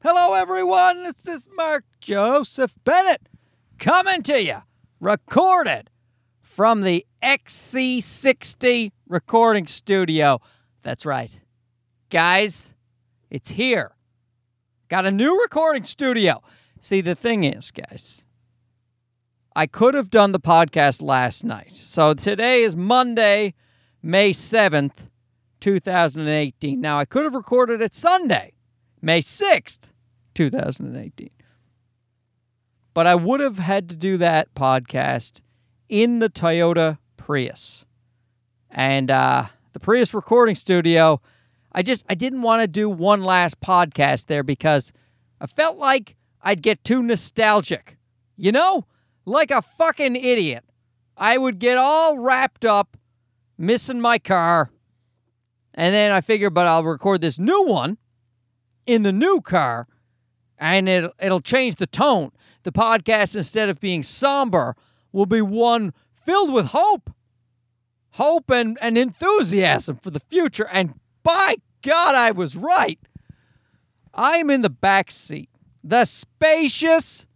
Hello, everyone. It's this Mark Joseph Bennett coming to you, recorded from the XC60 recording studio. That's right. Guys, it's here. Got a new recording studio. See, the thing is, guys, I could have done the podcast last night. So today is Monday, May 7th, 2018. Now, I could have recorded it Sunday, May 6th, 2018. But I would have had to do that podcast in the Toyota Prius. And the Prius recording studio, I didn't want to do one last podcast there because I felt like I'd get too nostalgic. You know, like a fucking idiot. I would get all wrapped up, missing my car. And then I figured, but I'll record this new one in the new car, and it'll change the tone. The podcast, instead of being somber, will be one filled with hope and enthusiasm for the future. And by God, I was right. I'm in the back seat, the spacious,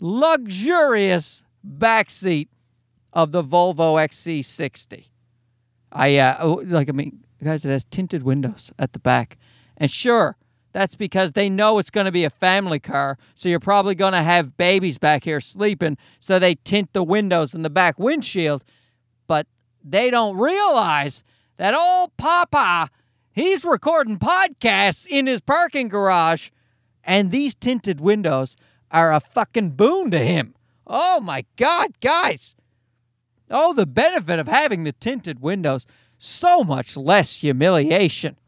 luxurious back seat of the Volvo XC60. Guys, it has tinted windows at the back, and sure, that's because they know it's going to be a family car, so you're probably going to have babies back here sleeping, so they tint the windows and the back windshield, but they don't realize that old Papa, he's recording podcasts in his parking garage, and these tinted windows are a fucking boon to him. Oh, my God, guys. Oh, the benefit of having the tinted windows. So much less humiliation.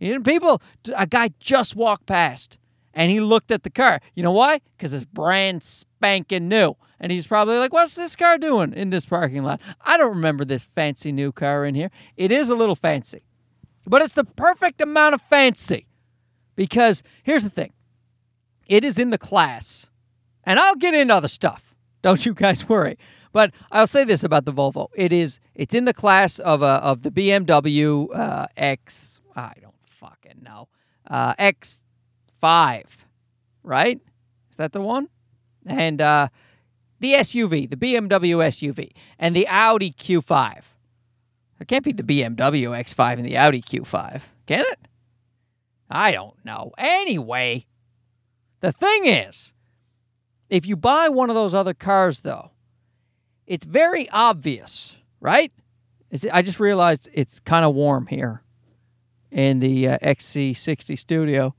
You know, a guy just walked past, and he looked at the car. You know why? Because it's brand spanking new. And he's probably like, what's this car doing in this parking lot? I don't remember this fancy new car in here. It is a little fancy. But it's the perfect amount of fancy. Because here's the thing. It is in the class. And I'll get into other stuff. Don't you guys worry. But I'll say this about the Volvo. It's in the class of the BMW X, I don't fucking know, X5, right? Is that the one? And the SUV, the BMW SUV, and the Audi Q5. It can't be the BMW X5 and the Audi Q5, can it? I don't know. Anyway, the thing is, if you buy one of those other cars, though, it's very obvious, right? I just realized it's kind of warm here in the XC60 studio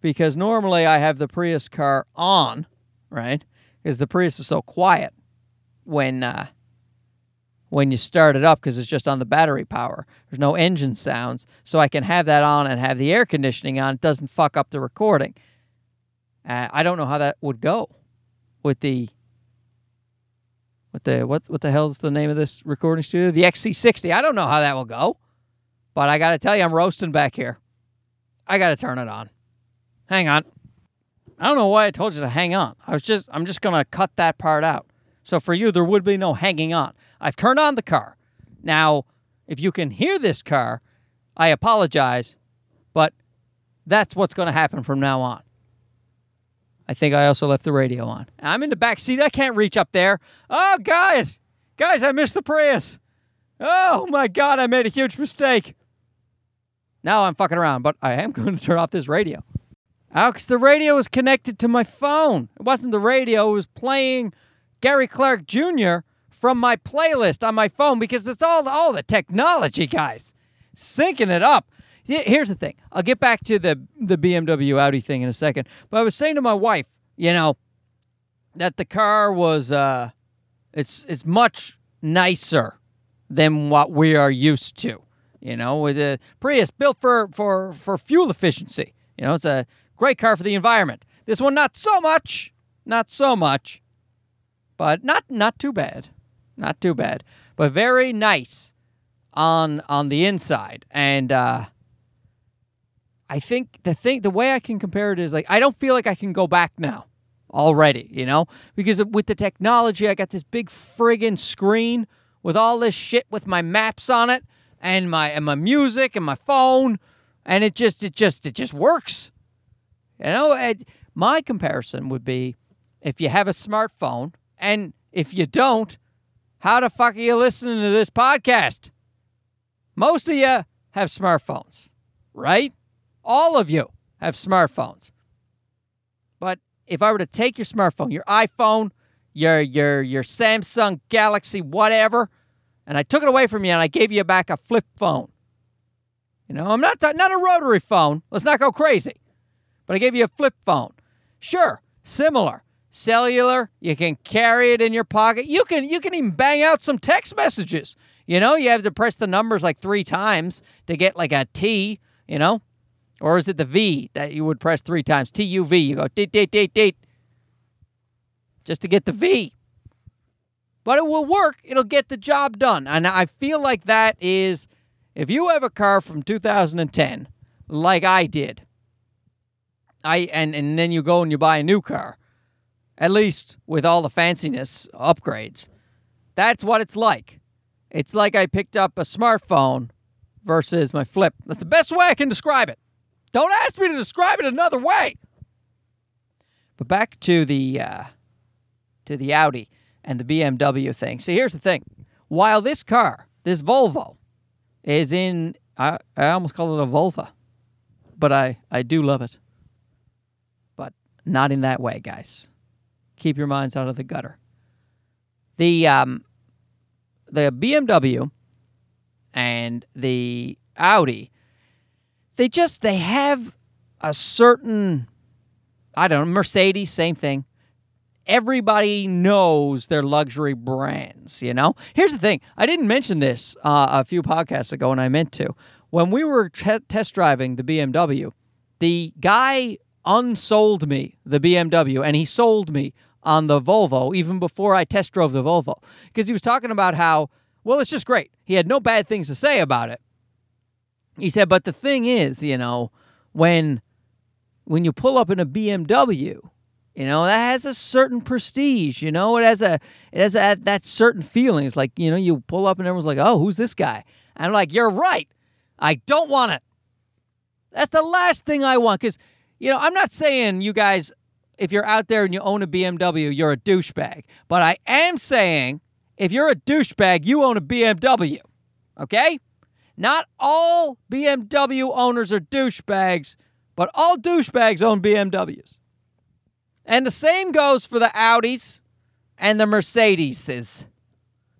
because normally I have the Prius car on, right? Because the Prius is so quiet when you start it up because it's just on the battery power. There's no engine sounds, so I can have that on and have the air conditioning on. It doesn't fuck up the recording. I don't know how that would go with the... What the hell is the name of this recording studio? The XC60. I don't know how that will go. But I got to tell you, I'm roasting back here. I got to turn it on. Hang on. I don't know why I told you to hang on. I'm just going to cut that part out. So for you, there would be no hanging on. I've turned on the car. Now, if you can hear this car, I apologize. But that's what's going to happen from now on. I think I also left the radio on. I'm in the back seat. I can't reach up there. Oh, guys. Guys, I missed the Prius. Oh, my God. I made a huge mistake. Now I'm fucking around, but I am going to turn off this radio. Oh, because the radio was connected to my phone. It wasn't the radio. It was playing Gary Clark Jr. from my playlist on my phone because it's all the technology, guys. Syncing it up. Here's the thing. I'll get back to the BMW Audi thing in a second. But I was saying to my wife, you know, that the car was, it's much nicer than what we are used to. You know, with a Prius built for fuel efficiency. You know, it's a great car for the environment. This one, not so much, but not too bad, but very nice on the inside. And, I think the way I can compare it is, like, I don't feel like I can go back now already, you know? Because with the technology, I got this big friggin' screen with all this shit with my maps on it and my music and my phone, and it just works. You know, my comparison would be if you have a smartphone, and if you don't, how the fuck are you listening to this podcast? Most of you have smartphones, right? All of you have smartphones. But if I were to take your smartphone, your iPhone, your Samsung Galaxy, whatever, and I took it away from you and I gave you back a flip phone. You know, I'm not a rotary phone. Let's not go crazy. But I gave you a flip phone. Sure, similar. Cellular, you can carry it in your pocket. You can even bang out some text messages. You know, you have to press the numbers like 3 times to get like a T, you know? Or is it the V that you would press 3 times? T-U-V, you go date, date, date, date. Just to get the V. But it will work. It'll get the job done. And I feel like that is, if you have a car from 2010, like I did, and then you go and you buy a new car, at least with all the fanciness upgrades, that's what it's like. It's like I picked up a smartphone versus my flip. That's the best way I can describe it. Don't ask me to describe it another way. But back to the Audi and the BMW thing. See, here's the thing. While this car, this Volvo, is in, I almost call it a Volva, but I do love it. But not in that way, guys. Keep your minds out of the gutter. The BMW and the Audi, they have a certain, Mercedes, same thing. Everybody knows their luxury brands, you know? Here's the thing. I didn't mention this a few podcasts ago, and I meant to. When we were test driving the BMW, the guy unsold me the BMW, and he sold me on the Volvo even before I test drove the Volvo, because he was talking about how, well, it's just great. He had no bad things to say about it. He said, but the thing is, you know, when you pull up in a BMW, you know, that has a certain prestige, you know, it has that certain feeling. It's like, you know, you pull up and everyone's like, oh, who's this guy? And I'm like, you're right. I don't want it. That's the last thing I want, because, you know, I'm not saying you guys, if you're out there and you own a BMW, you're a douchebag. But I am saying, if you're a douchebag, you own a BMW, okay? Not all BMW owners are douchebags, but all douchebags own BMWs. And the same goes for the Audis and the Mercedeses.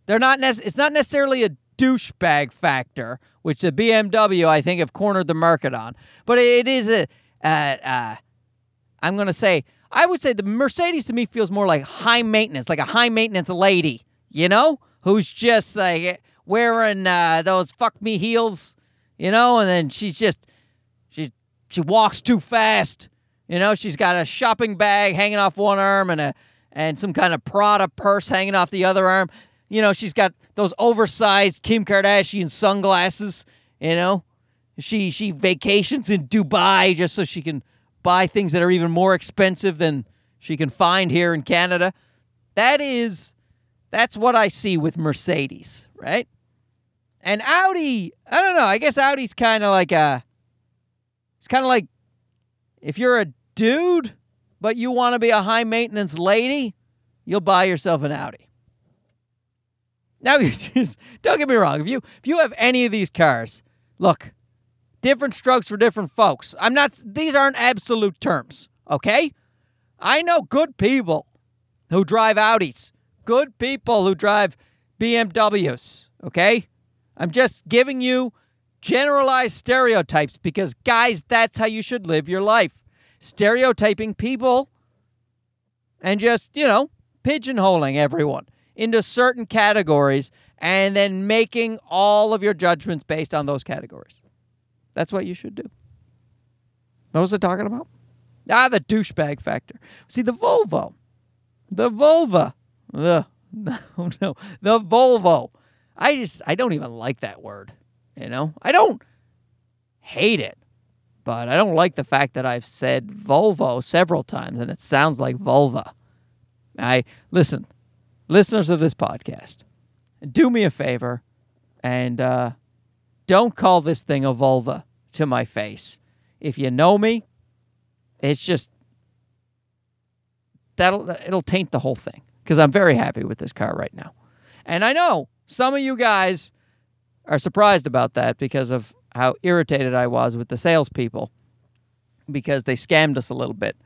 They're not. It's not necessarily a douchebag factor, which the BMW, I think, have cornered the market on. But it is a, I'm going to say, I would say the Mercedes to me feels more like a high maintenance lady, you know, who's just like wearing those fuck me heels, you know, and then she's just, she walks too fast, you know, she's got a shopping bag hanging off one arm and some kind of Prada purse hanging off the other arm. You know, she's got those oversized Kim Kardashian sunglasses, you know, she vacations in Dubai just so she can buy things that are even more expensive than she can find here in Canada. That's what I see with Mercedes, right? And Audi, I don't know, I guess Audi's kind of like it's kind of like if you're a dude, but you want to be a high maintenance lady, you'll buy yourself an Audi. Now, don't get me wrong, if you have any of these cars, look, different strokes for different folks. These aren't absolute terms, okay? I know good people who drive Audis, good people who drive BMWs, okay? I'm just giving you generalized stereotypes because, guys, that's how you should live your life. Stereotyping people and just, you know, pigeonholing everyone into certain categories and then making all of your judgments based on those categories. That's what you should do. What was I talking about? The douchebag factor. See, the Volvo. The Volva. No. The Volvo. I don't even like that word, you know? I don't hate it, but I don't like the fact that I've said Volvo several times, and it sounds like vulva. Listeners of this podcast, do me a favor, and don't call this thing a vulva to my face. If you know me, It's just it'll taint the whole thing because I'm very happy with this car right now. And I know some of you guys are surprised about that because of how irritated I was with the salespeople because they scammed us a little bit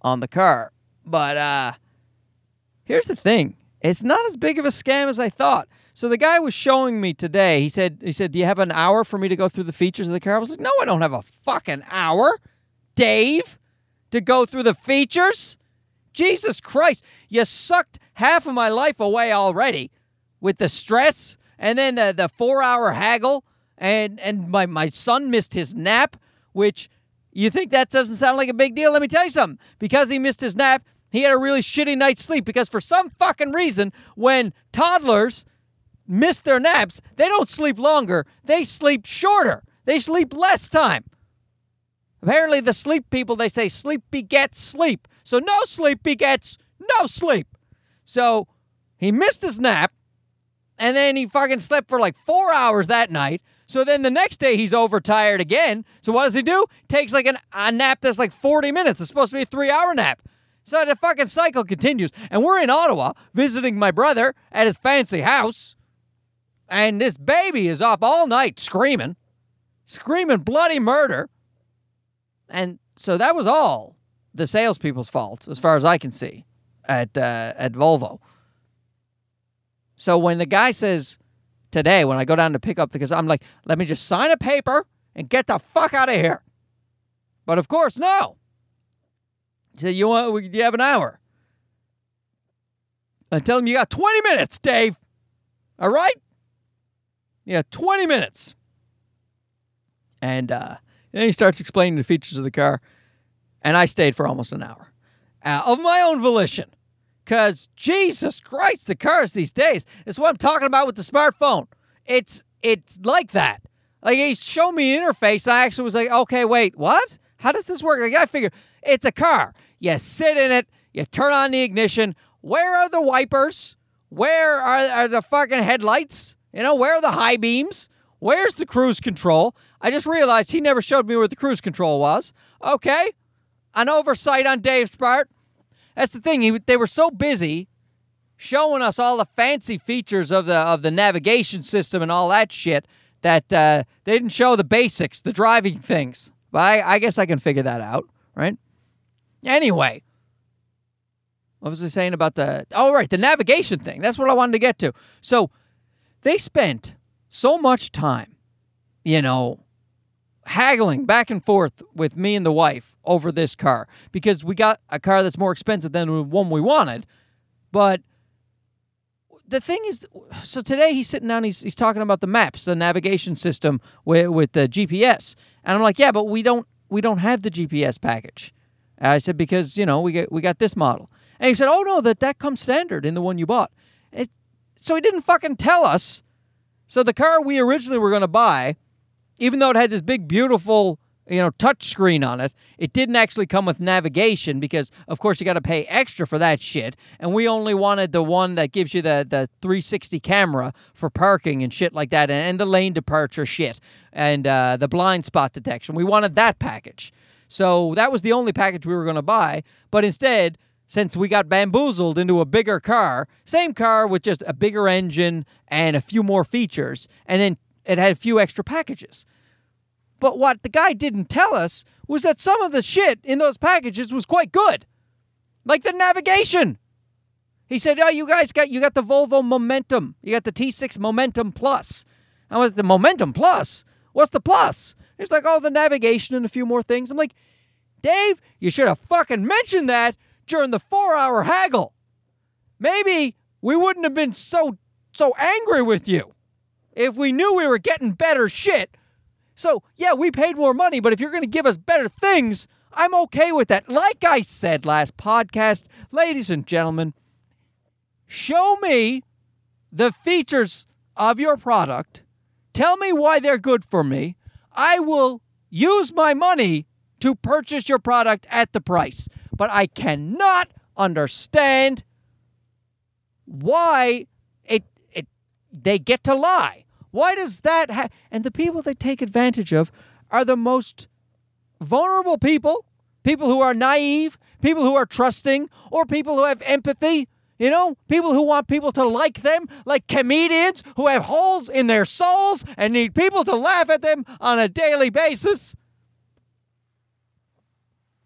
on the car. But here's the thing. It's not as big of a scam as I thought. So the guy was showing me today. He said, do you have an hour for me to go through the features of the car? I was like, no, I don't have a fucking hour, Dave, to go through the features. Jesus Christ, you sucked half of my life away already with the stress and then the 4-hour haggle. And my son missed his nap, which you think that doesn't sound like a big deal? Let me tell you something. Because he missed his nap, he had a really shitty night's sleep because for some fucking reason, when toddlers miss their naps, they don't sleep longer. They sleep shorter. They sleep less time. Apparently the sleep people, they say sleep begets sleep. So no sleep begets no sleep. So he missed his nap, and then he fucking slept for like 4 hours that night. So then the next day he's overtired again. So what does he do? Takes like a nap that's like 40 minutes. It's supposed to be a 3-hour nap. So the fucking cycle continues. And we're in Ottawa visiting my brother at his fancy house. And this baby is up all night screaming. Screaming bloody murder. And so that was all the salespeople's fault, as far as I can see, at Volvo. So when the guy says, today, when I go down to pick up, because I'm like, let me just sign a paper and get the fuck out of here. But of course, no. He said, do you have an hour? I tell him, you got 20 minutes, Dave. All right? Yeah, 20 minutes. And then he starts explaining the features of the car. And I stayed for almost an hour of my own volition. Because, Jesus Christ, the cars these days. It's what I'm talking about with the smartphone. It's like that. Like, he showed me an interface. I actually was like, okay, wait, what? How does this work? Like, I figured, it's a car. You sit in it. You turn on the ignition. Where are the wipers? Where are the fucking headlights? You know, where are the high beams? Where's the cruise control? I just realized he never showed me where the cruise control was. Okay. An oversight on Dave's part. That's the thing. They were so busy showing us all the fancy features of the navigation system and all that shit that they didn't show the basics, the driving things. But I guess I can figure that out, right? Anyway, what was I saying about the navigation thing. That's what I wanted to get to. So they spent so much time, you know, haggling back and forth with me and the wife over this car because we got a car that's more expensive than the one we wanted. But the thing is, so today he's sitting down, he's talking about the maps, the navigation system with the GPS, and I'm like, yeah, but we don't have the GPS package. And I said, because you know we got this model, and he said, oh no, that comes standard in the one you bought. So he didn't fucking tell us. So the car we originally were going to buy, even though it had this big, beautiful, you know, touch screen on it, it didn't actually come with navigation because, of course, you got to pay extra for that shit. And we only wanted the one that gives you the 360 camera for parking and shit like that, and the lane departure shit and the blind spot detection. We wanted that package. So that was the only package we were going to buy. But instead, since we got bamboozled into a bigger car, same car with just a bigger engine and a few more features, and then it had a few extra packages. But what the guy didn't tell us was that some of the shit in those packages was quite good. Like the navigation. He said, oh, you guys got the Volvo Momentum. You got the T6 Momentum Plus. I was like, the Momentum Plus? What's the plus? It's like, oh, the navigation and a few more things. I'm like, Dave, you should have fucking mentioned that during the 4-hour haggle. Maybe we wouldn't have been so angry with you. If we knew we were getting better shit. So, yeah, we paid more money, but if you're going to give us better things, I'm okay with that. Like I said last podcast, ladies and gentlemen, show me the features of your product. Tell me why they're good for me. I will use my money to purchase your product at the price. But I cannot understand why they get to lie. Why does that happen? And the people they take advantage of are the most vulnerable people people who are naive, people who are trusting, or people who have empathy. You know, people who want people to like them, like comedians who have holes in their souls and need people to laugh at them on a daily basis.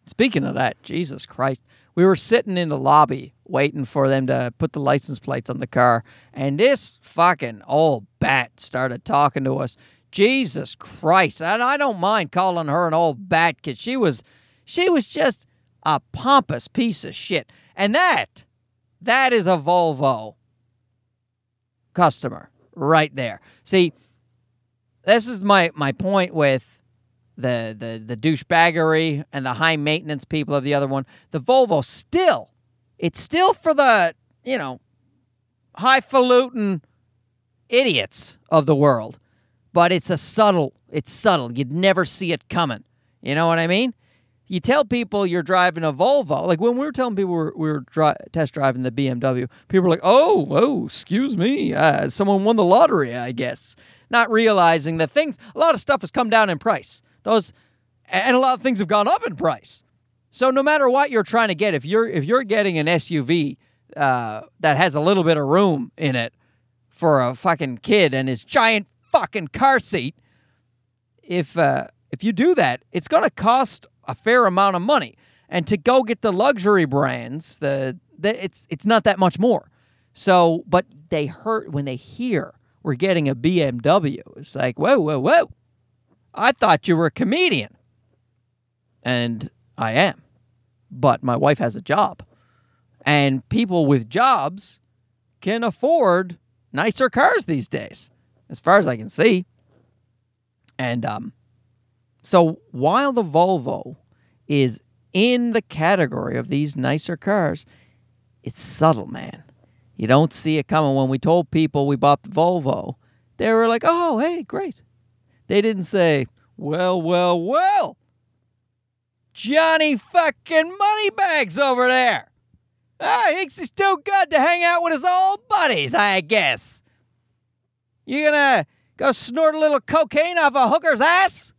Speaking of that, Jesus Christ, we were sitting in the lobby waiting for them to put the license plates on the car, and this fucking old bat started talking to us. Jesus Christ. And I don't mind calling her an old bat because she was just a pompous piece of shit. And that is a Volvo customer right there. See, this is my point with the douchebaggery and the high maintenance people of the other one. The Volvo it's still for the, you know, highfalutin idiots of the world, but it's subtle. You'd never see it coming. You know what I mean? You tell people you're driving a Volvo. Like when we were telling people we were test driving the BMW, people were like, oh, excuse me, someone won the lottery, I guess. Not realizing that a lot of stuff has come down in price. And a lot of things have gone up in price. So no matter what you're trying to get, if you're getting an SUV that has a little bit of room in it for a fucking kid and his giant fucking car seat, if you do that, it's going to cost a fair amount of money, and to go get the luxury brands, it's not that much more. So, but they hurt when they hear we're getting a BMW. It's like, whoa! I thought you were a comedian, and I am, but my wife has a job, and people with jobs can afford nicer cars these days, as far as I can see, and So while the Volvo is in the category of these nicer cars, it's subtle, man. You don't see it coming. When we told people we bought the Volvo, they were like, oh, hey, great. They didn't say, well, Johnny fucking Moneybags over there. Ah, he thinks he's too good to hang out with his old buddies, I guess. You gonna go snort a little cocaine off a hooker's ass?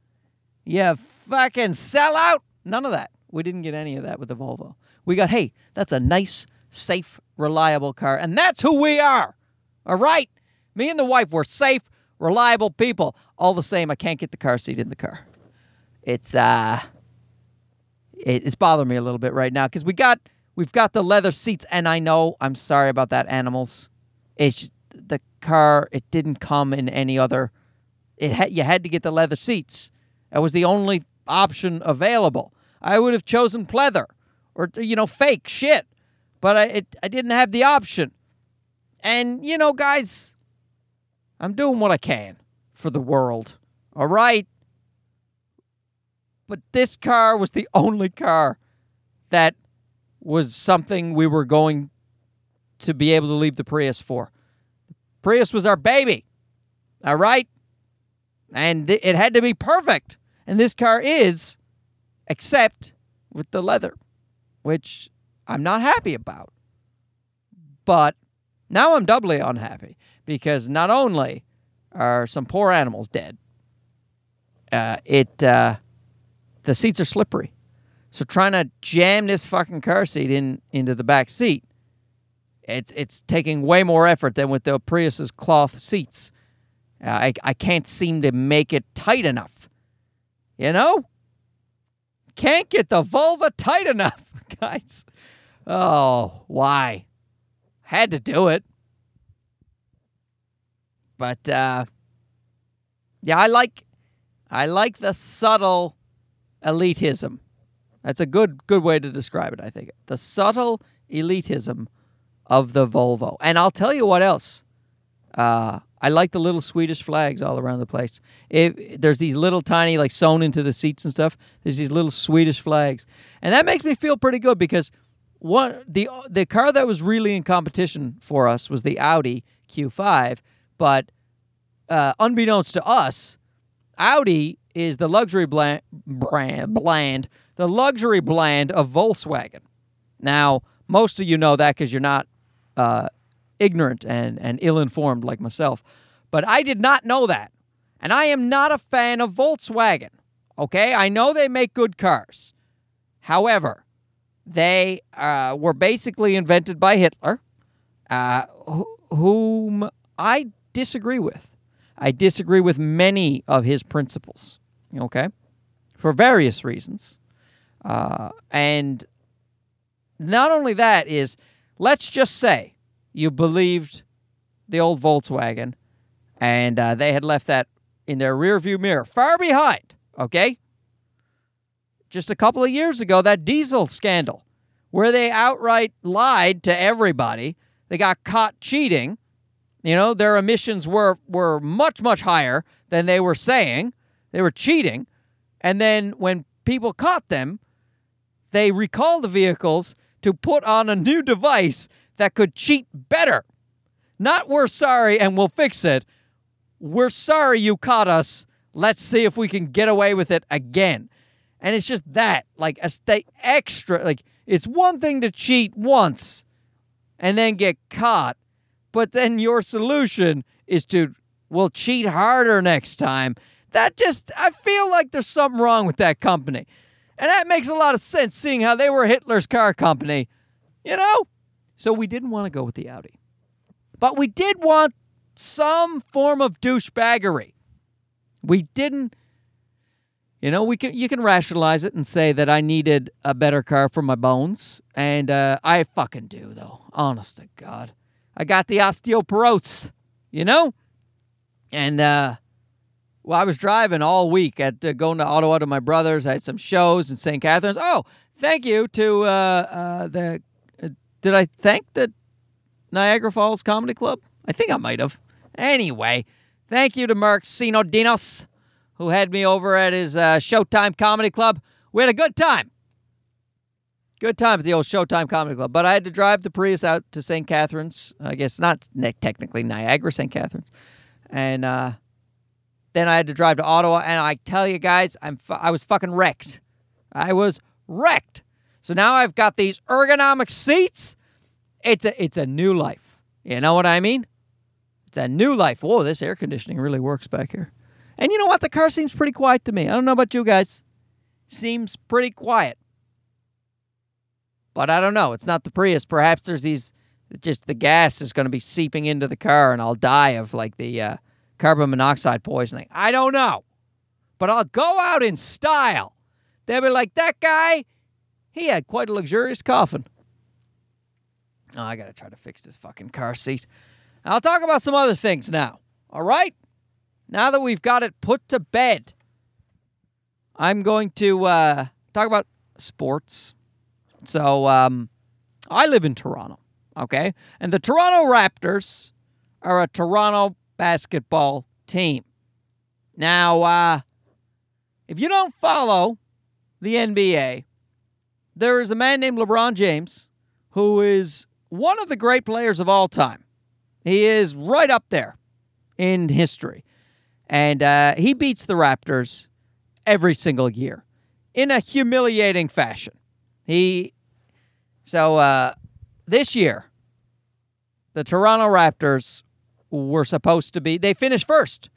You fucking sellout. None of that. We didn't get any of that with the Volvo. We got, hey, that's a nice, safe, reliable car. And that's who we are. All right? Me and the wife, we're safe, reliable people. All the same, I can't get the car seat in the car. It's bothering me a little bit right now because we've got the leather seats. And I know, I'm sorry about that, animals. It's just, the car, it didn't come in any other. You had to get the leather seats. That was the only option available. I would have chosen pleather or, you know, fake shit, but I didn't have the option. And, you know, guys, I'm doing what I can for the world, all right? But this car was the only car that was something we were going to be able to leave the Prius for. Prius was our baby, all right? And it had to be perfect. And this car is, except with the leather, which I'm not happy about. But now I'm doubly unhappy because not only are some poor animals dead, the seats are slippery. So trying to jam this fucking car seat into the back seat, it's taking way more effort than with the Prius's cloth seats. I can't seem to make it tight enough, you know? Can't get the vulva tight enough, guys. Oh, why? Had to do it. But, yeah, I like the subtle elitism. That's a good way to describe it, I think. The subtle elitism of the Volvo. And I'll tell you what else. I like the little Swedish flags all around the place. There's these little tiny, like, sewn into the seats and stuff. There's these little Swedish flags. And that makes me feel pretty good because the car that was really in competition for us was the Audi Q5. But unbeknownst to us, Audi is the luxury brand of Volkswagen. Now, most of you know that because you're not... ignorant and ill-informed like myself. But I did not know that. And I am not a fan of Volkswagen. Okay? I know they make good cars. However, they were basically invented by Hitler, whom I disagree with. I disagree with many of his principles, okay, for various reasons. And not only that is, let's just say you believed the old Volkswagen and they had left that in their rearview mirror far behind, okay? Just a couple of years ago, that diesel scandal where they outright lied to everybody. They got caught cheating. You know, their emissions were much, much higher than they were saying. They were cheating. And then when people caught them, they recalled the vehicles to put on a new device that could cheat better. Not we're sorry and we'll fix it. We're sorry you caught us. Let's see if we can get away with it again. And it's just that, like, it's one thing to cheat once and then get caught, but then your solution is to, well, cheat harder next time. I feel like there's something wrong with that company. And that makes a lot of sense, seeing how they were Hitler's car company, you know? So we didn't want to go with the Audi. But we did want some form of douchebaggery. We didn't. You know, you can rationalize it and say that I needed a better car for my bones, and I fucking do, though. Honest to God. I got the osteoporosis, you know? And, I was driving all week going to Ottawa to my brother's. I had some shows in St. Catharines. Oh, thank you to did I thank the Niagara Falls Comedy Club? I think I might have. Anyway, thank you to Mark Sinodinos, who had me over at his Showtime Comedy Club. We had a good time. Good time at the old Showtime Comedy Club. But I had to drive the Prius out to St. Catharines. I guess not technically Niagara, St. Catharines. And then I had to drive to Ottawa. And I tell you guys, I was fucking wrecked. I was wrecked. So now I've got these ergonomic seats. It's a new life. You know what I mean? It's a new life. Whoa, this air conditioning really works back here. And you know what? The car seems pretty quiet to me. I don't know about you guys. Seems pretty quiet. But I don't know. It's not the Prius. Perhaps there's just the gas is going to be seeping into the car and I'll die of like the carbon monoxide poisoning. I don't know. But I'll go out in style. They'll be like, that guy, he had quite a luxurious coffin. Oh, I got to try to fix this fucking car seat. I'll talk about some other things now. All right? Now that we've got it put to bed, I'm going to talk about sports. So, I live in Toronto, okay? And the Toronto Raptors are a Toronto basketball team. Now, if you don't follow the NBA, there is a man named LeBron James who is one of the great players of all time. He is right up there in history. And he beats the Raptors every single year in a humiliating fashion. So this year, the Toronto Raptors were supposed to be, they finished first.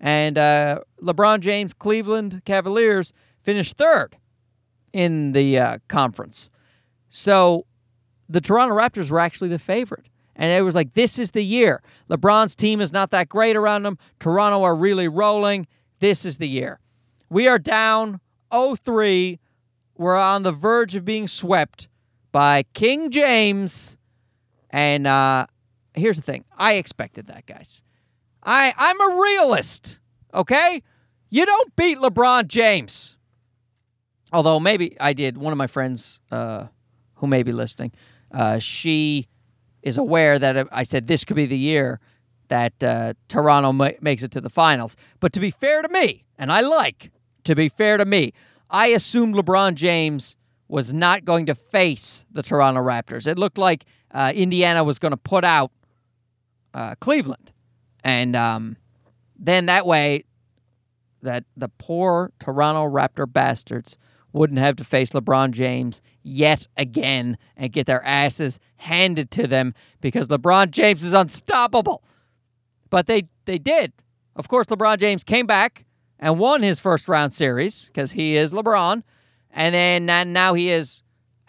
And LeBron James' Cleveland Cavaliers finished third in the conference. So the Toronto Raptors were actually the favorite. And it was like, this is the year. LeBron's team is not that great around them. Toronto are really rolling. This is the year. We are down 0-3. We're on the verge of being swept by King James. And here's the thing. I expected that, guys. I'm a realist, okay? You don't beat LeBron James. Although maybe I did. One of my friends who may be listening, she is aware that I said this could be the year that Toronto makes it to the finals. But to be fair to me, and I like to be fair to me, I assumed LeBron James was not going to face the Toronto Raptors. It looked like Indiana was going to put out Cleveland. And then that way, that the poor Toronto Raptor bastards wouldn't have to face LeBron James yet again and get their asses handed to them because LeBron James is unstoppable. But they did. Of course, LeBron James came back and won his first round series because he is LeBron. And then now he is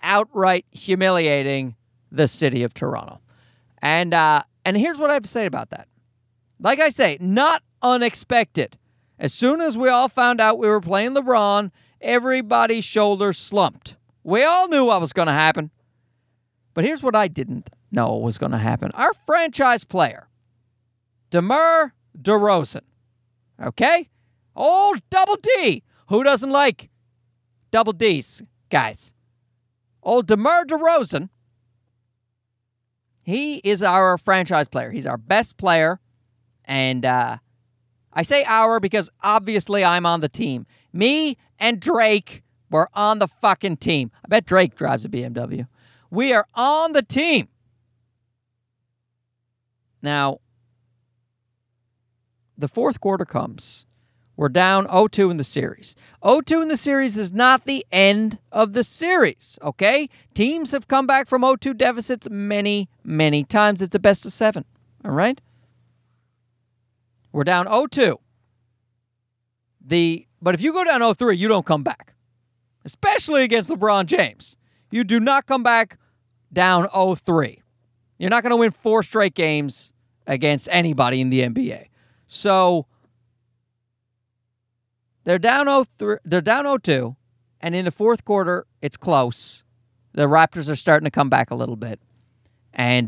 outright humiliating the city of Toronto. And here's what I have to say about that. Like I say, not unexpected. As soon as we all found out we were playing LeBron, everybody's shoulders slumped. We all knew what was going to happen. But here's what I didn't know was going to happen. Our franchise player, DeMar DeRozan, okay? Old Double D. Who doesn't like Double D's, guys? Old DeMar DeRozan, he is our franchise player. He's our best player. And I say our because obviously I'm on the team. Me and Drake were on the fucking team. I bet Drake drives a BMW. We are on the team. Now, the fourth quarter comes. We're down 0-2 in the series. 0-2 in the series is not the end of the series, okay? Teams have come back from 0-2 deficits many, many times. It's the best of seven, all right? We're down 0-2. But if you go down 0-3, you don't come back, especially against LeBron James. You do not come back down 0-3. You're not going to win four straight games against anybody in the NBA. So they're down 0-3, they're down 0-2, and in the fourth quarter, it's close. The Raptors are starting to come back a little bit. And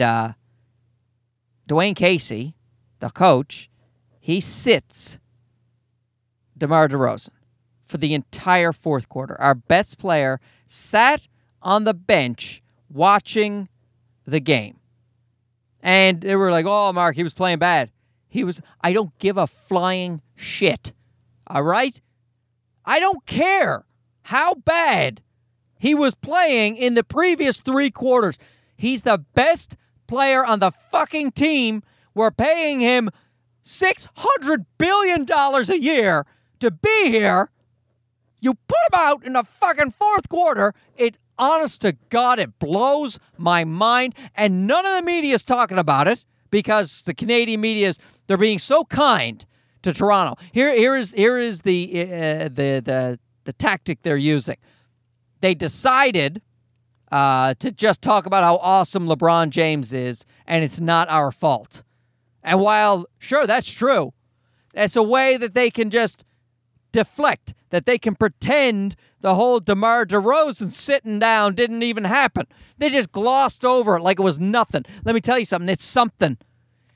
Dwayne Casey, the coach, he sits DeMar DeRozan for the entire fourth quarter. Our best player sat on the bench watching the game. And they were like, oh, Mark, he was playing bad. I don't give a flying shit. All right? I don't care how bad he was playing in the previous three quarters. He's the best player on the fucking team. We're paying him $600 billion a year to be here. You put him out in the fucking fourth quarter. Honest to God, it blows my mind. And none of the media is talking about it because the Canadian media they're being so kind to Toronto. Here is the tactic they're using. They decided to just talk about how awesome LeBron James is, and it's not our fault. And while, sure, that's true, that's a way that they can just deflect, that they can pretend the whole DeMar DeRozan sitting down didn't even happen. They just glossed over it like it was nothing. Let me tell you something. It's something.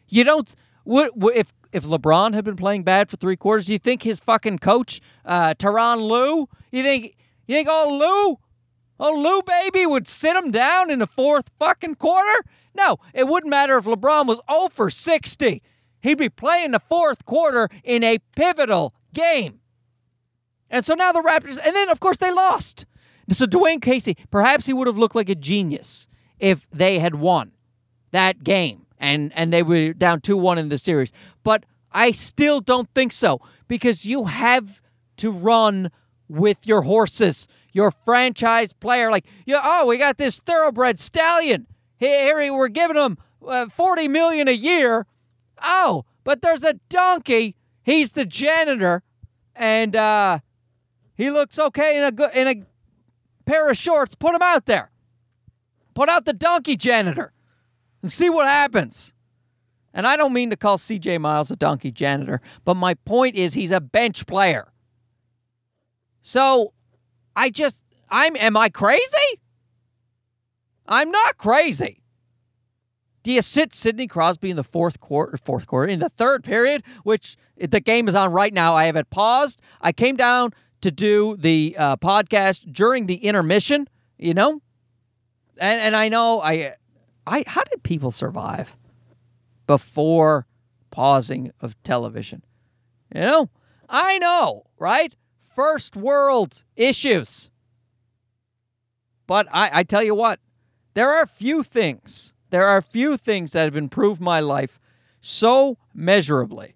You don't... If LeBron had been playing bad for three quarters, you think his fucking coach, Tyronn Lue, you think old Lue baby would sit him down in the fourth fucking quarter? No, it wouldn't matter if LeBron was 0 for 60. He'd be playing the fourth quarter in a pivotal game. And so now the Raptors, and then of course they lost. So Dwayne Casey, perhaps he would have looked like a genius if they had won that game. And they were down 2-1 in the series. But I still don't think so because you have to run with your horses, your franchise player. Like, we got this thoroughbred stallion. Here we're giving him $40 million a year. Oh, but there's a donkey. He's the janitor. And he looks okay in a pair of shorts. Put him out there. Put out the donkey janitor. And see what happens. And I don't mean to call C.J. Miles a donkey janitor, but my point is he's a bench player. So, am I crazy? I'm not crazy. Do you sit Sidney Crosby in the fourth quarter, in the third period, which the game is on right now. I have it paused. I came down to do the podcast during the intermission, you know? And I know how did people survive before pausing of television? You know? I know, right? First world issues. But I tell you what, there are few things that have improved my life so measurably.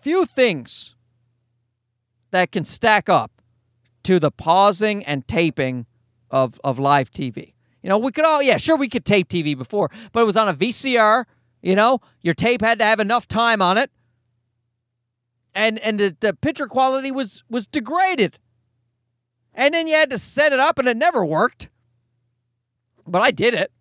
Few things that can stack up to the pausing and taping of live TV. You know, we could tape TV before, but it was on a VCR, you know, your tape had to have enough time on it. And the picture quality was degraded. And then you had to set it up, and it never worked. But I did it.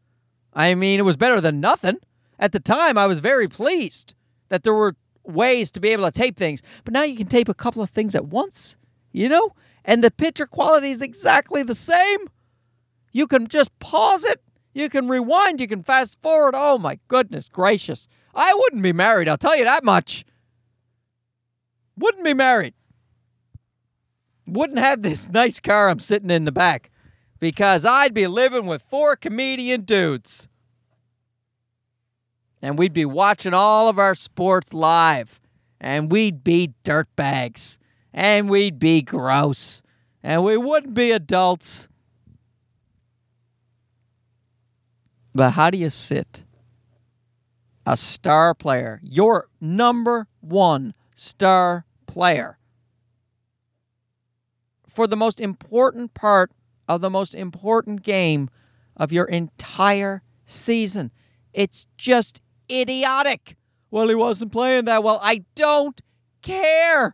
I mean, it was better than nothing. At the time, I was very pleased that there were ways to be able to tape things. But now you can tape a couple of things at once, you know? And the picture quality is exactly the same. You can just pause it. You can rewind. You can fast forward. Oh, my goodness gracious. I wouldn't be married, I'll tell you that much. Wouldn't be married. Wouldn't have this nice car I'm sitting in the back because I'd be living with four comedian dudes. And we'd be watching all of our sports live. And we'd be dirtbags. And we'd be gross. And we wouldn't be adults. But how do you sit a star player, your number one star player, for the most important part of the most important game of your entire season? It's just idiotic. Well, he wasn't playing that well. I don't care.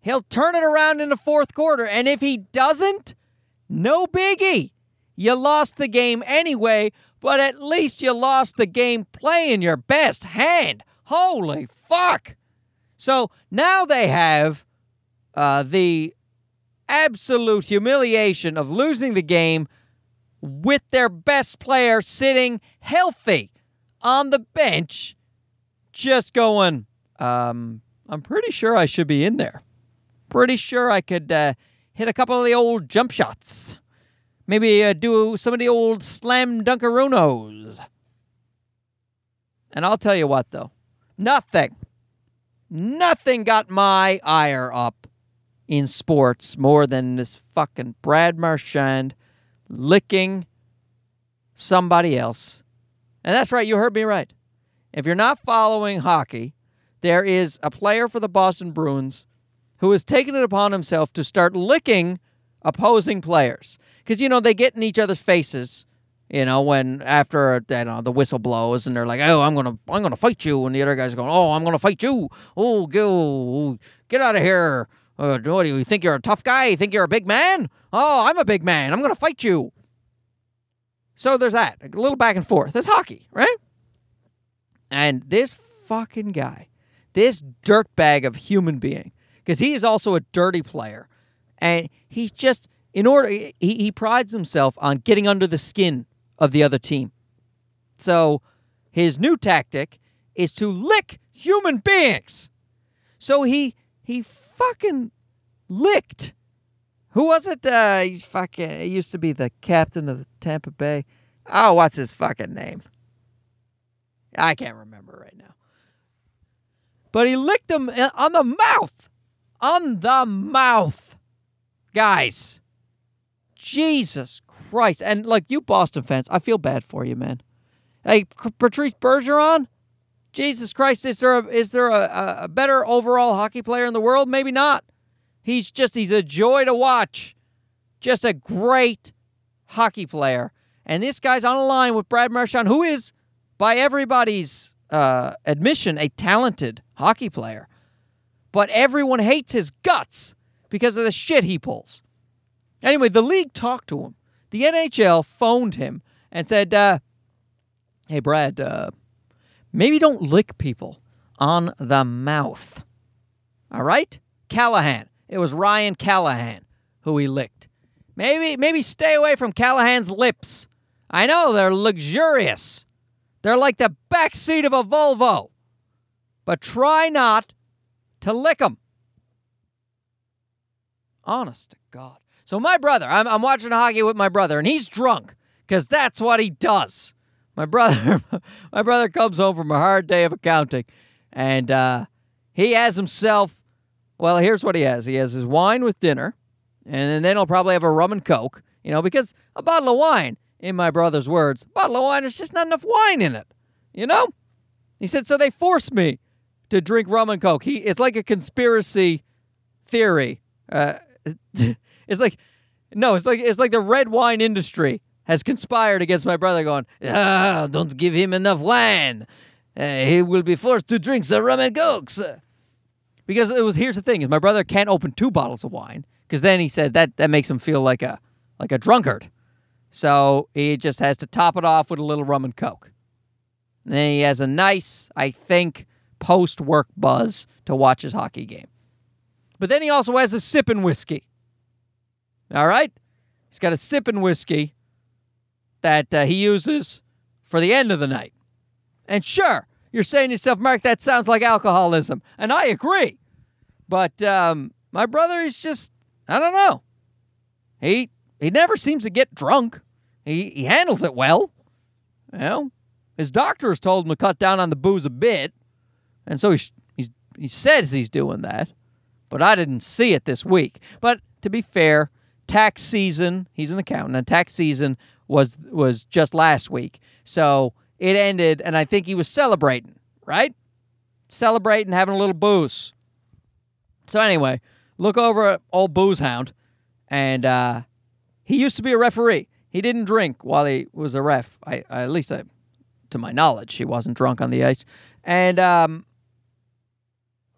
He'll turn it around in the fourth quarter, and if he doesn't, no biggie. You lost the game anyway, but at least you lost the game playing your best hand. Holy fuck. So now they have the absolute humiliation of losing the game with their best player sitting healthy on the bench, just going, I'm pretty sure I should be in there. Pretty sure I could hit a couple of the old jump shots. Maybe do some of the old slam dunkaronos. And I'll tell you what, though. Nothing got my ire up in sports more than this fucking Brad Marchand licking somebody else. And that's right, you heard me right. If you're not following hockey, there is a player for the Boston Bruins who has taken it upon himself to start licking opposing players. Because, you know, they get in each other's faces, you know, when after, I don't know, the whistle blows and they're like, oh, I'm gonna fight you. And the other guy's going, oh, I'm going to fight you. Oh, go, get out of here. What do you think? You're a tough guy? You think you're a big man? Oh, I'm a big man. I'm going to fight you. So there's that. A little back and forth. That's hockey, right? And this fucking guy, this dirtbag of human being, because he is also a dirty player, and he's just, he prides himself on getting under the skin of the other team. So his new tactic is to lick human beings. So he fucking licked. Who was it? He used to be the captain of the Tampa Bay. Oh, what's his fucking name? I can't remember right now. But he licked him on the mouth. On the mouth. Guys. Jesus Christ. And, like, you Boston fans, I feel bad for you, man. Hey, Patrice Bergeron? Jesus Christ, is there a better overall hockey player in the world? Maybe not. He's a joy to watch. Just a great hockey player. And this guy's on a line with Brad Marchand, who is, by everybody's admission, a talented hockey player. But everyone hates his guts because of the shit he pulls. Anyway, the league talked to him. The NHL phoned him and said, hey, Brad, maybe don't lick people on the mouth. All right? Callahan. It was Ryan Callahan who he licked. Maybe stay away from Callahan's lips. I know, they're luxurious. They're like the backseat of a Volvo. But try not to lick them. Honest to God. So my brother, I'm watching hockey with my brother, and he's drunk, because that's what he does. My brother comes home from a hard day of accounting, and he has himself, well, here's what he has. He has his wine with dinner, and then he'll probably have a rum and coke, you know, because a bottle of wine, in my brother's words, a bottle of wine, there's just not enough wine in it, you know? He said, so they forced me to drink rum and coke. It's like a conspiracy theory. It's like the red wine industry has conspired against my brother, going, don't give him enough wine. He will be forced to drink the rum and cokes. Because here's the thing, is my brother can't open two bottles of wine Because then he said that makes him feel like a drunkard. So he just has to top it off with a little rum and coke. And then he has a nice, I think, post-work buzz to watch his hockey game. But then he also has a sipping whiskey. All right? He's got a sipping whiskey that he uses for the end of the night. And sure, you're saying to yourself, Mark, that sounds like alcoholism. And I agree. But my brother is just, I don't know. He never seems to get drunk. He handles it well. You know, his doctor has told him to cut down on the booze a bit. And so he says he's doing that. But I didn't see it this week. But to be fair, tax season, he's an accountant, and tax season was just last week. So it ended, and I think he was celebrating, right? Celebrating, having a little booze. So anyway, look over at old booze hound, and he used to be a referee. He didn't drink while he was a ref. At least, to my knowledge, he wasn't drunk on the ice. And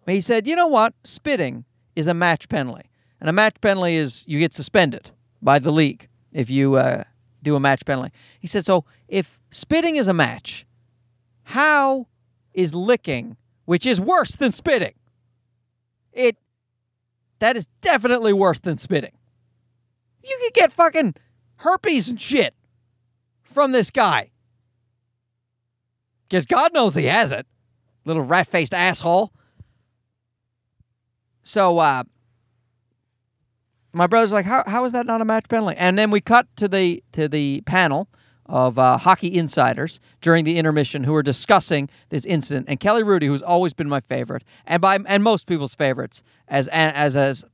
he said, you know what? Spitting is a match penalty. And a match penalty is you get suspended by the league if you do a match penalty. He said, so if spitting is a match, how is licking, which is worse than spitting? That is definitely worse than spitting. You could get fucking herpes and shit from this guy. Because God knows he has it. Little rat-faced asshole. So, my brother's like, how is that not a match penalty? And then we cut to the panel of hockey insiders during the intermission who were discussing this incident. And Kelly Rudy, who's always been my favorite, and most people's favorites as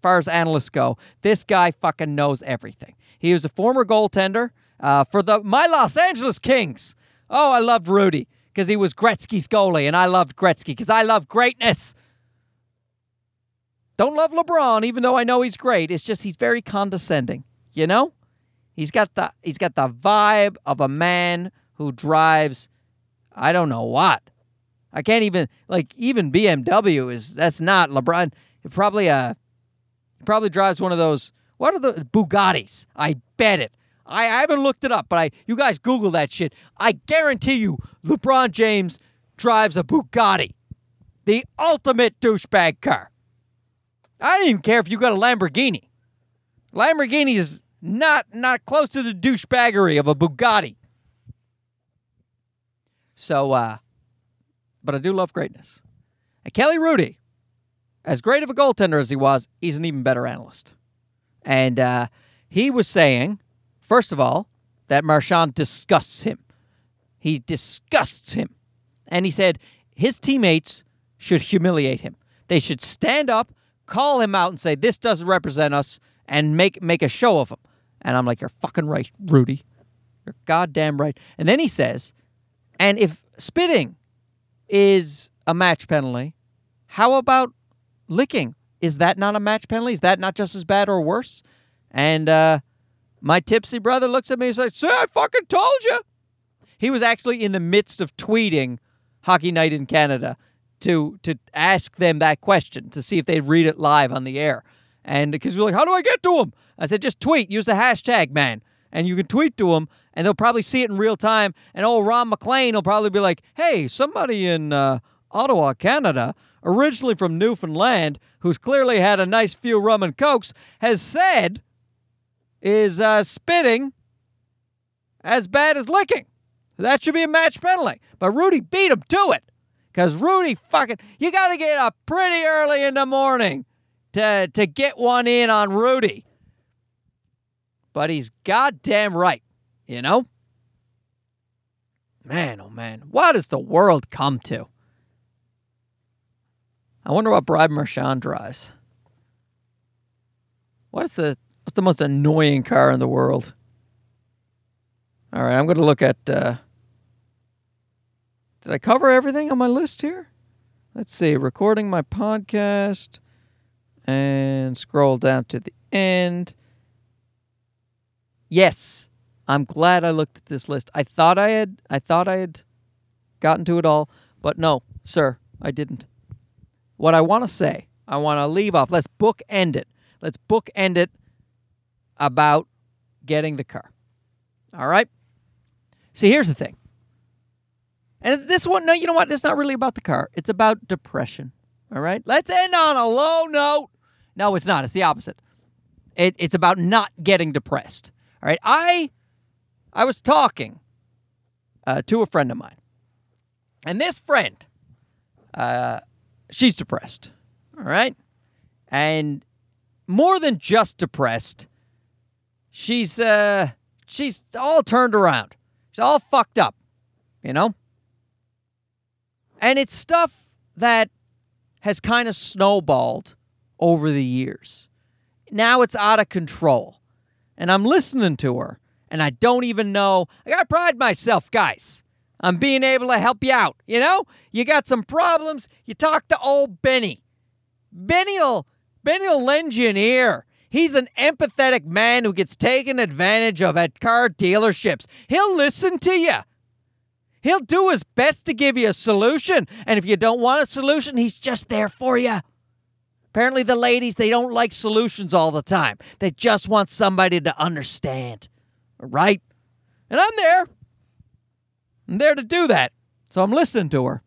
far as analysts go, this guy fucking knows everything. He was a former goaltender for my Los Angeles Kings. Oh, I loved Rudy because he was Gretzky's goalie, and I loved Gretzky because I love greatness. Don't love LeBron, even though I know he's great. It's just he's very condescending, you know? He's got the vibe of a man who drives, I don't know what. I can't even BMW that's not LeBron. It probably drives one of those, what are the Bugattis? I bet it. I haven't looked it up, but you guys Google that shit. I guarantee you LeBron James drives a Bugatti, the ultimate douchebag car. I don't even care if you got a Lamborghini. Lamborghini is not close to the douchebaggery of a Bugatti. So, but I do love greatness. And Kelly Rudy, as great of a goaltender as he was, he's an even better analyst. And he was saying, first of all, that Marchand disgusts him. He disgusts him. And he said his teammates should humiliate him. They should stand up, call him out and say, this doesn't represent us, and make a show of him. And I'm like, you're fucking right, Rudy. You're goddamn right. And then he says, and if spitting is a match penalty, how about licking? Is that not a match penalty? Is that not just as bad or worse? And my tipsy brother looks at me and says, see, I fucking told you. He was actually in the midst of tweeting Hockey Night in Canada to ask them that question, to see if they'd read it live on the air. And because we're like, how do I get to them? I said, just tweet. Use the hashtag, man. And you can tweet to them, and they'll probably see it in real time. And old Ron McLean will probably be like, hey, somebody in Ottawa, Canada, originally from Newfoundland, who's clearly had a nice few rum and cokes, has said, is spitting as bad as licking? That should be a match penalty. But Rudy beat him to it. Because Rudy fucking, you got to get up pretty early in the morning to get one in on Rudy. But he's goddamn right, you know? Man, oh man, what does the world come to? I wonder what Brad Marchand drives. What's the most annoying car in the world? All right, I'm going to look at... did I cover everything on my list here? Let's see. Recording my podcast and scroll down to the end. Yes, I'm glad I looked at this list. I thought I had gotten to it all, but no, sir, I didn't. What I want to say, I want to leave off. Let's bookend it. Let's bookend it about getting the car. All right? See, here's the thing. And this one, no, you know what? It's not really about the car. It's about depression. All right? Let's end on a low note. No, it's not. It's the opposite. It's about not getting depressed. All right? I was talking to a friend of mine. And this friend, she's depressed. All right? And more than just depressed, she's all turned around. She's all fucked up, you know? And it's stuff that has kind of snowballed over the years. Now it's out of control. And I'm listening to her, and I don't even know. I gotta pride myself, guys. I'm being able to help you out, you know? You got some problems, you talk to old Benny. Benny'll lend you an ear. He's an empathetic man who gets taken advantage of at car dealerships. He'll listen to you. He'll do his best to give you a solution. And if you don't want a solution, he's just there for you. Apparently the ladies, they don't like solutions all the time. They just want somebody to understand. All right? And I'm there. I'm there to do that. So I'm listening to her.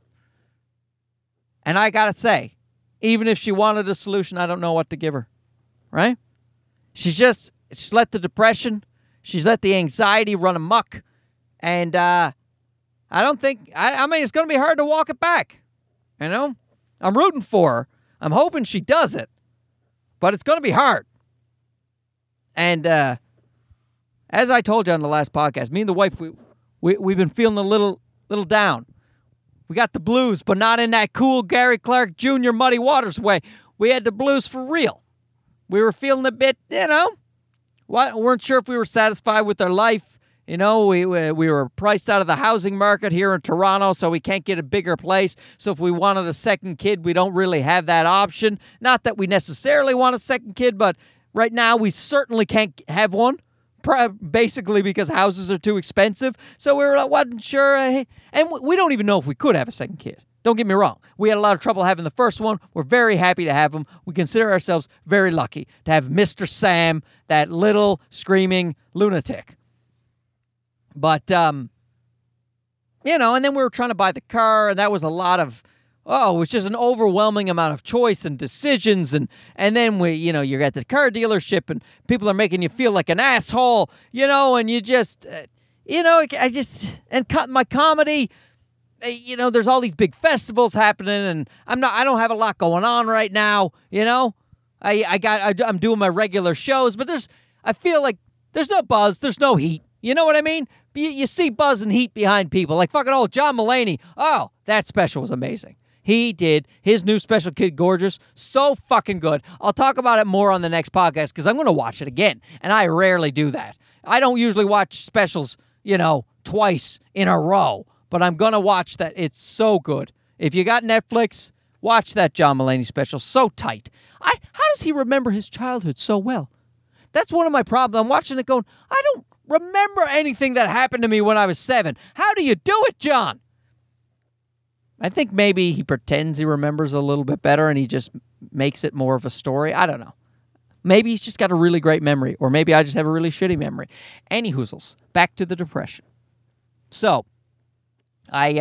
And I gotta say, even if she wanted a solution, I don't know what to give her. Right? She's let the depression, she's let the anxiety run amok. And I don't think, I mean, it's going to be hard to walk it back. You know? I'm rooting for her. I'm hoping she does it. But it's going to be hard. And as I told you on the last podcast, me and the wife, we've been feeling a little down. We got the blues, but not in that cool Gary Clark Jr. Muddy Waters way. We had the blues for real. We were feeling a bit, you know, weren't sure if we were satisfied with our life. You know, we were priced out of the housing market here in Toronto, so we can't get a bigger place. So if we wanted a second kid, we don't really have that option. Not that we necessarily want a second kid, but right now we certainly can't have one, basically because houses are too expensive. So we wasn't sure. And we don't even know if we could have a second kid. Don't get me wrong. We had a lot of trouble having the first one. We're very happy to have him. We consider ourselves very lucky to have Mr. Sam, that little screaming lunatic. But, you know, and then we were trying to buy the car, and that was a lot of, it was just an overwhelming amount of choice and decisions. And then you're at the car dealership, and people are making you feel like an asshole, you know, and you just, and my comedy, you know, there's all these big festivals happening, and I don't have a lot going on right now. You know, I'm doing my regular shows, but I feel like there's no buzz, there's no heat. You know what I mean? You see buzz and heat behind people, like fucking old John Mulaney. Oh, that special was amazing. He did his new special, Kid Gorgeous, so fucking good. I'll talk about it more on the next podcast because I'm going to watch it again, and I rarely do that. I don't usually watch specials, you know, twice in a row. But I'm going to watch that. It's so good. If you got Netflix, watch that John Mulaney special. So tight. How does he remember his childhood so well? That's one of my problems. I'm watching it going, I don't remember anything that happened to me when I was 7. How do you do it, John? I think maybe he pretends he remembers a little bit better and he just makes it more of a story. I don't know. Maybe he's just got a really great memory, or maybe I just have a really shitty memory. Any hoozles, back to the depression. So we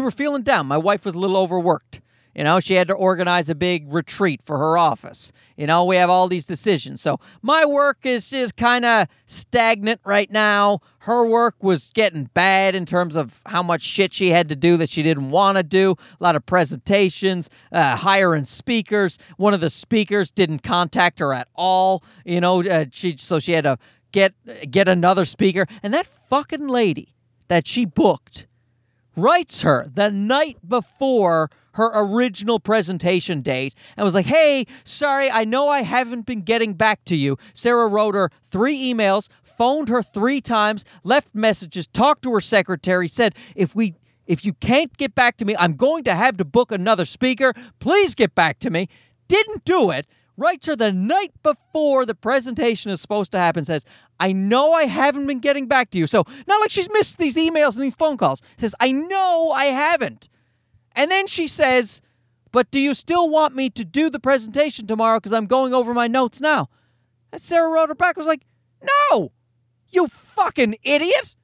were feeling down. My wife was a little overworked. You know, she had to organize a big retreat for her office. You know, we have all these decisions. So my work is just kind of stagnant right now. Her work was getting bad in terms of how much shit she had to do that she didn't want to do. A lot of presentations, hiring speakers. One of the speakers didn't contact her at all. You know, she had to get another speaker. And that fucking lady that she booked writes her the night before her original presentation date and was like, hey, sorry, I know I haven't been getting back to you. Sarah wrote her 3 emails, phoned her 3 times, left messages, talked to her secretary, said, if you can't get back to me, I'm going to have to book another speaker. Please get back to me. Didn't do it. Writes her the night before the presentation is supposed to happen, says, I know I haven't been getting back to you. So not like she's missed these emails and these phone calls. Says, I know I haven't. And then she says, But do you still want me to do the presentation tomorrow because I'm going over my notes now? And Sarah wrote her back, was like, no, you fucking idiot.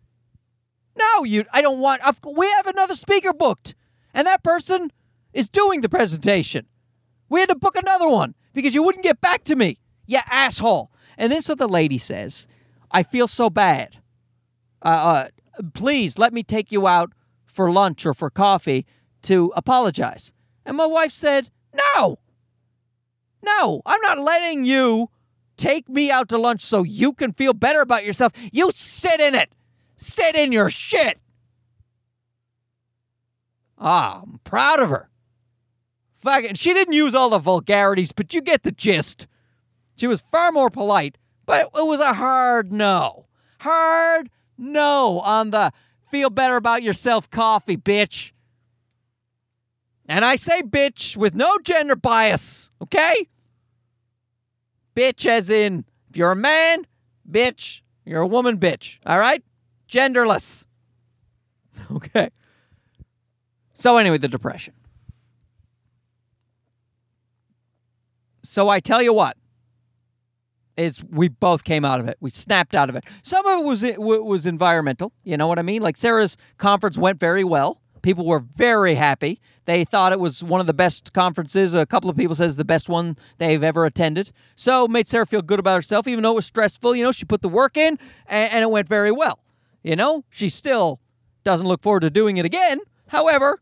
No, I don't want, we have another speaker booked. And that person is doing the presentation. We had to book another one because you wouldn't get back to me, you asshole. And then so the lady says, I feel so bad. Please let me take you out for lunch or for coffee to apologize. And my wife said, no, I'm not letting you take me out to lunch so you can feel better about yourself. You sit in it. Sit in your shit. Ah, I'm proud of her. Fucking, she didn't use all the vulgarities, but you get the gist. She was far more polite, but it was a hard no. Hard no on the feel better about yourself coffee, bitch. And I say bitch with no gender bias, okay? Bitch as in, if you're a man, bitch. You're a woman, bitch. All right? Genderless. Okay. So anyway, the Depression. So I tell you what, is we both came out of it. We snapped out of it. Some of it was environmental. You know what I mean? Like Sarah's conference went very well. People were very happy. They thought it was one of the best conferences. A couple of people says the best one they've ever attended. So made Sarah feel good about herself, even though it was stressful. You know, she put the work in, and it went very well. You know, she still doesn't look forward to doing it again. However,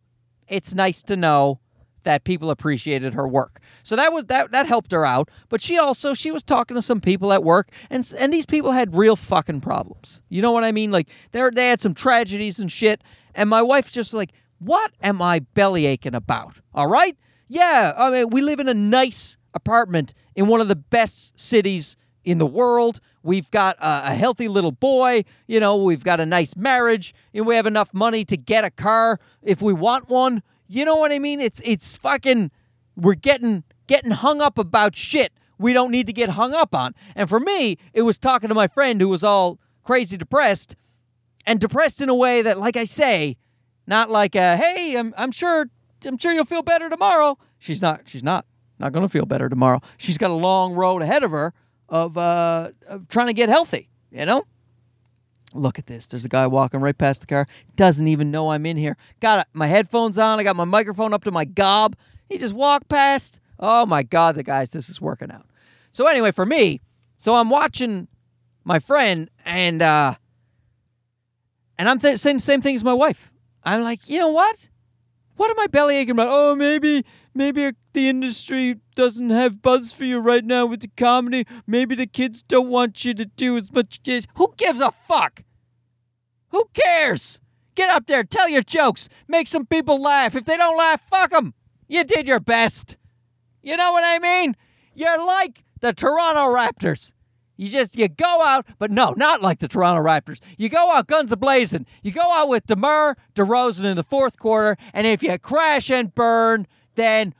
it's nice to know that people appreciated her work. So that helped her out. But she was talking to some people at work, and these people had real fucking problems. You know what I mean? Like they had some tragedies and shit. And my wife just was like, what am I bellyaching about? All right? Yeah, I mean, we live in a nice apartment in one of the best cities in the world. We've got a healthy little boy. You know, we've got a nice marriage. And we have enough money to get a car if we want one. You know what I mean? It's fucking, we're getting hung up about shit we don't need to get hung up on. And for me, it was talking to my friend who was all crazy depressed. And depressed in a way that, like I say, not like a, hey, I'm sure you'll feel better tomorrow. She's not going to feel better tomorrow. She's got a long road ahead of her of trying to get healthy, you know? Look at this. There's a guy walking right past the car. Doesn't even know I'm in here. Got my headphones on. I got my microphone up to my gob. He just walked past. Oh, my God, the guys, this is working out. So anyway, for me, so I'm watching my friend and... And I'm saying the same thing as my wife. I'm like, you know what? What am I bellyaching about? Oh, maybe the industry doesn't have buzz for you right now with the comedy. Maybe the kids don't want you to do as much. Who gives a fuck? Who cares? Get up there, tell your jokes, make some people laugh. If they don't laugh, fuck them. You did your best. You know what I mean? You're like the Toronto Raptors. You go out, but no, not like the Toronto Raptors. You go out guns a-blazing. You go out with DeMar DeRozan in the fourth quarter, and if you crash and burn, then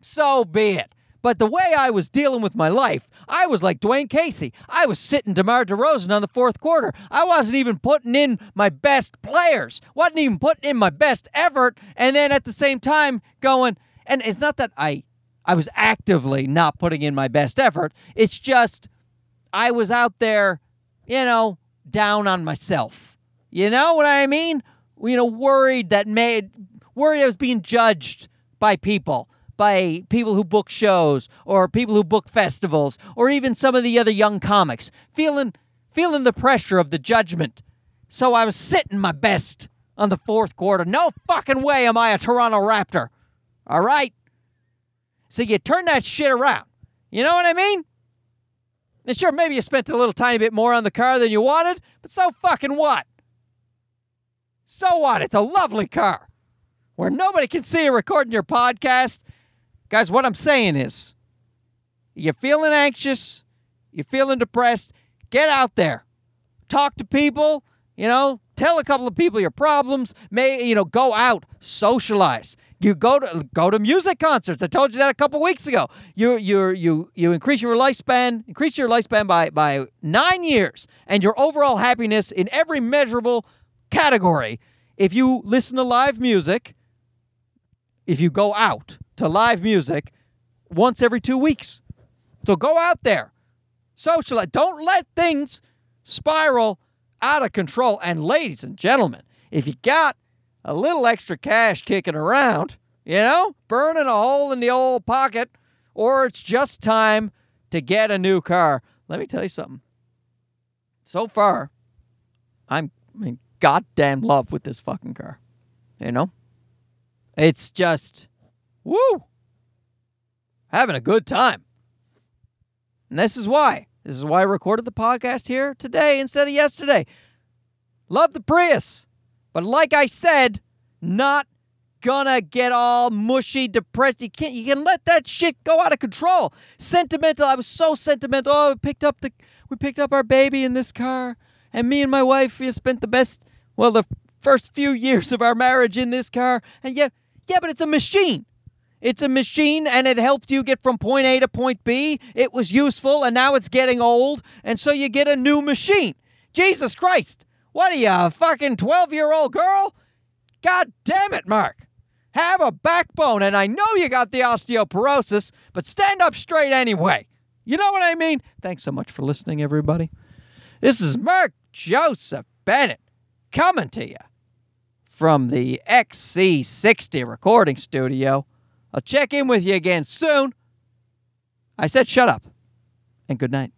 so be it. But the way I was dealing with my life, I was like Dwayne Casey. I was sitting DeMar DeRozan on the fourth quarter. I wasn't even putting in my best players. Wasn't even putting in my best effort, and then at the same time going, and it's not that I was actively not putting in my best effort. It's just... I was out there, you know, down on myself. You know what I mean? You know, worried I was being judged by people who book shows or people who book festivals or even some of the other young comics, feeling the pressure of the judgment. So I was sitting my best on the fourth quarter. No fucking way am I a Toronto Raptor. All right? So you turn that shit around. You know what I mean? And sure, maybe you spent a little tiny bit more on the car than you wanted, but so fucking what? So what? It's a lovely car where nobody can see you recording your podcast. Guys, what I'm saying is, you're feeling anxious, you're feeling depressed, get out there. Talk to people, you know, tell a couple of people your problems. Go out, socialize. You go to music concerts. I told you that a couple weeks ago. You increase your lifespan by 9 years and your overall happiness in every measurable category. If you listen to live music, if you go out to live music once every 2 weeks. So go out there. Socialize. Don't let things spiral out of control. And ladies and gentlemen, if you got a little extra cash kicking around, you know, burning a hole in the old pocket, or it's just time to get a new car. Let me tell you something. So far, I'm in goddamn love with this fucking car. You know? It's just, woo! Having a good time. And this is why. This is why I recorded the podcast here today instead of yesterday. Love the Prius. But like I said, not gonna get all mushy, depressed. You can let that shit go out of control. Sentimental. I was so sentimental. Oh, we picked up our baby in this car, and me and my wife, we spent the first few years of our marriage in this car. And yeah, but it's a machine. It's a machine, and it helped you get from point A to point B. It was useful, and now it's getting old, and so you get a new machine. Jesus Christ. What are you, a fucking 12-year-old girl? God damn it, Mark. Have a backbone, and I know you got the osteoporosis, but stand up straight anyway. You know what I mean? Thanks so much for listening, everybody. This is Mark Joseph Bennett coming to you from the XC60 recording studio. I'll check in with you again soon. I said shut up, and good night.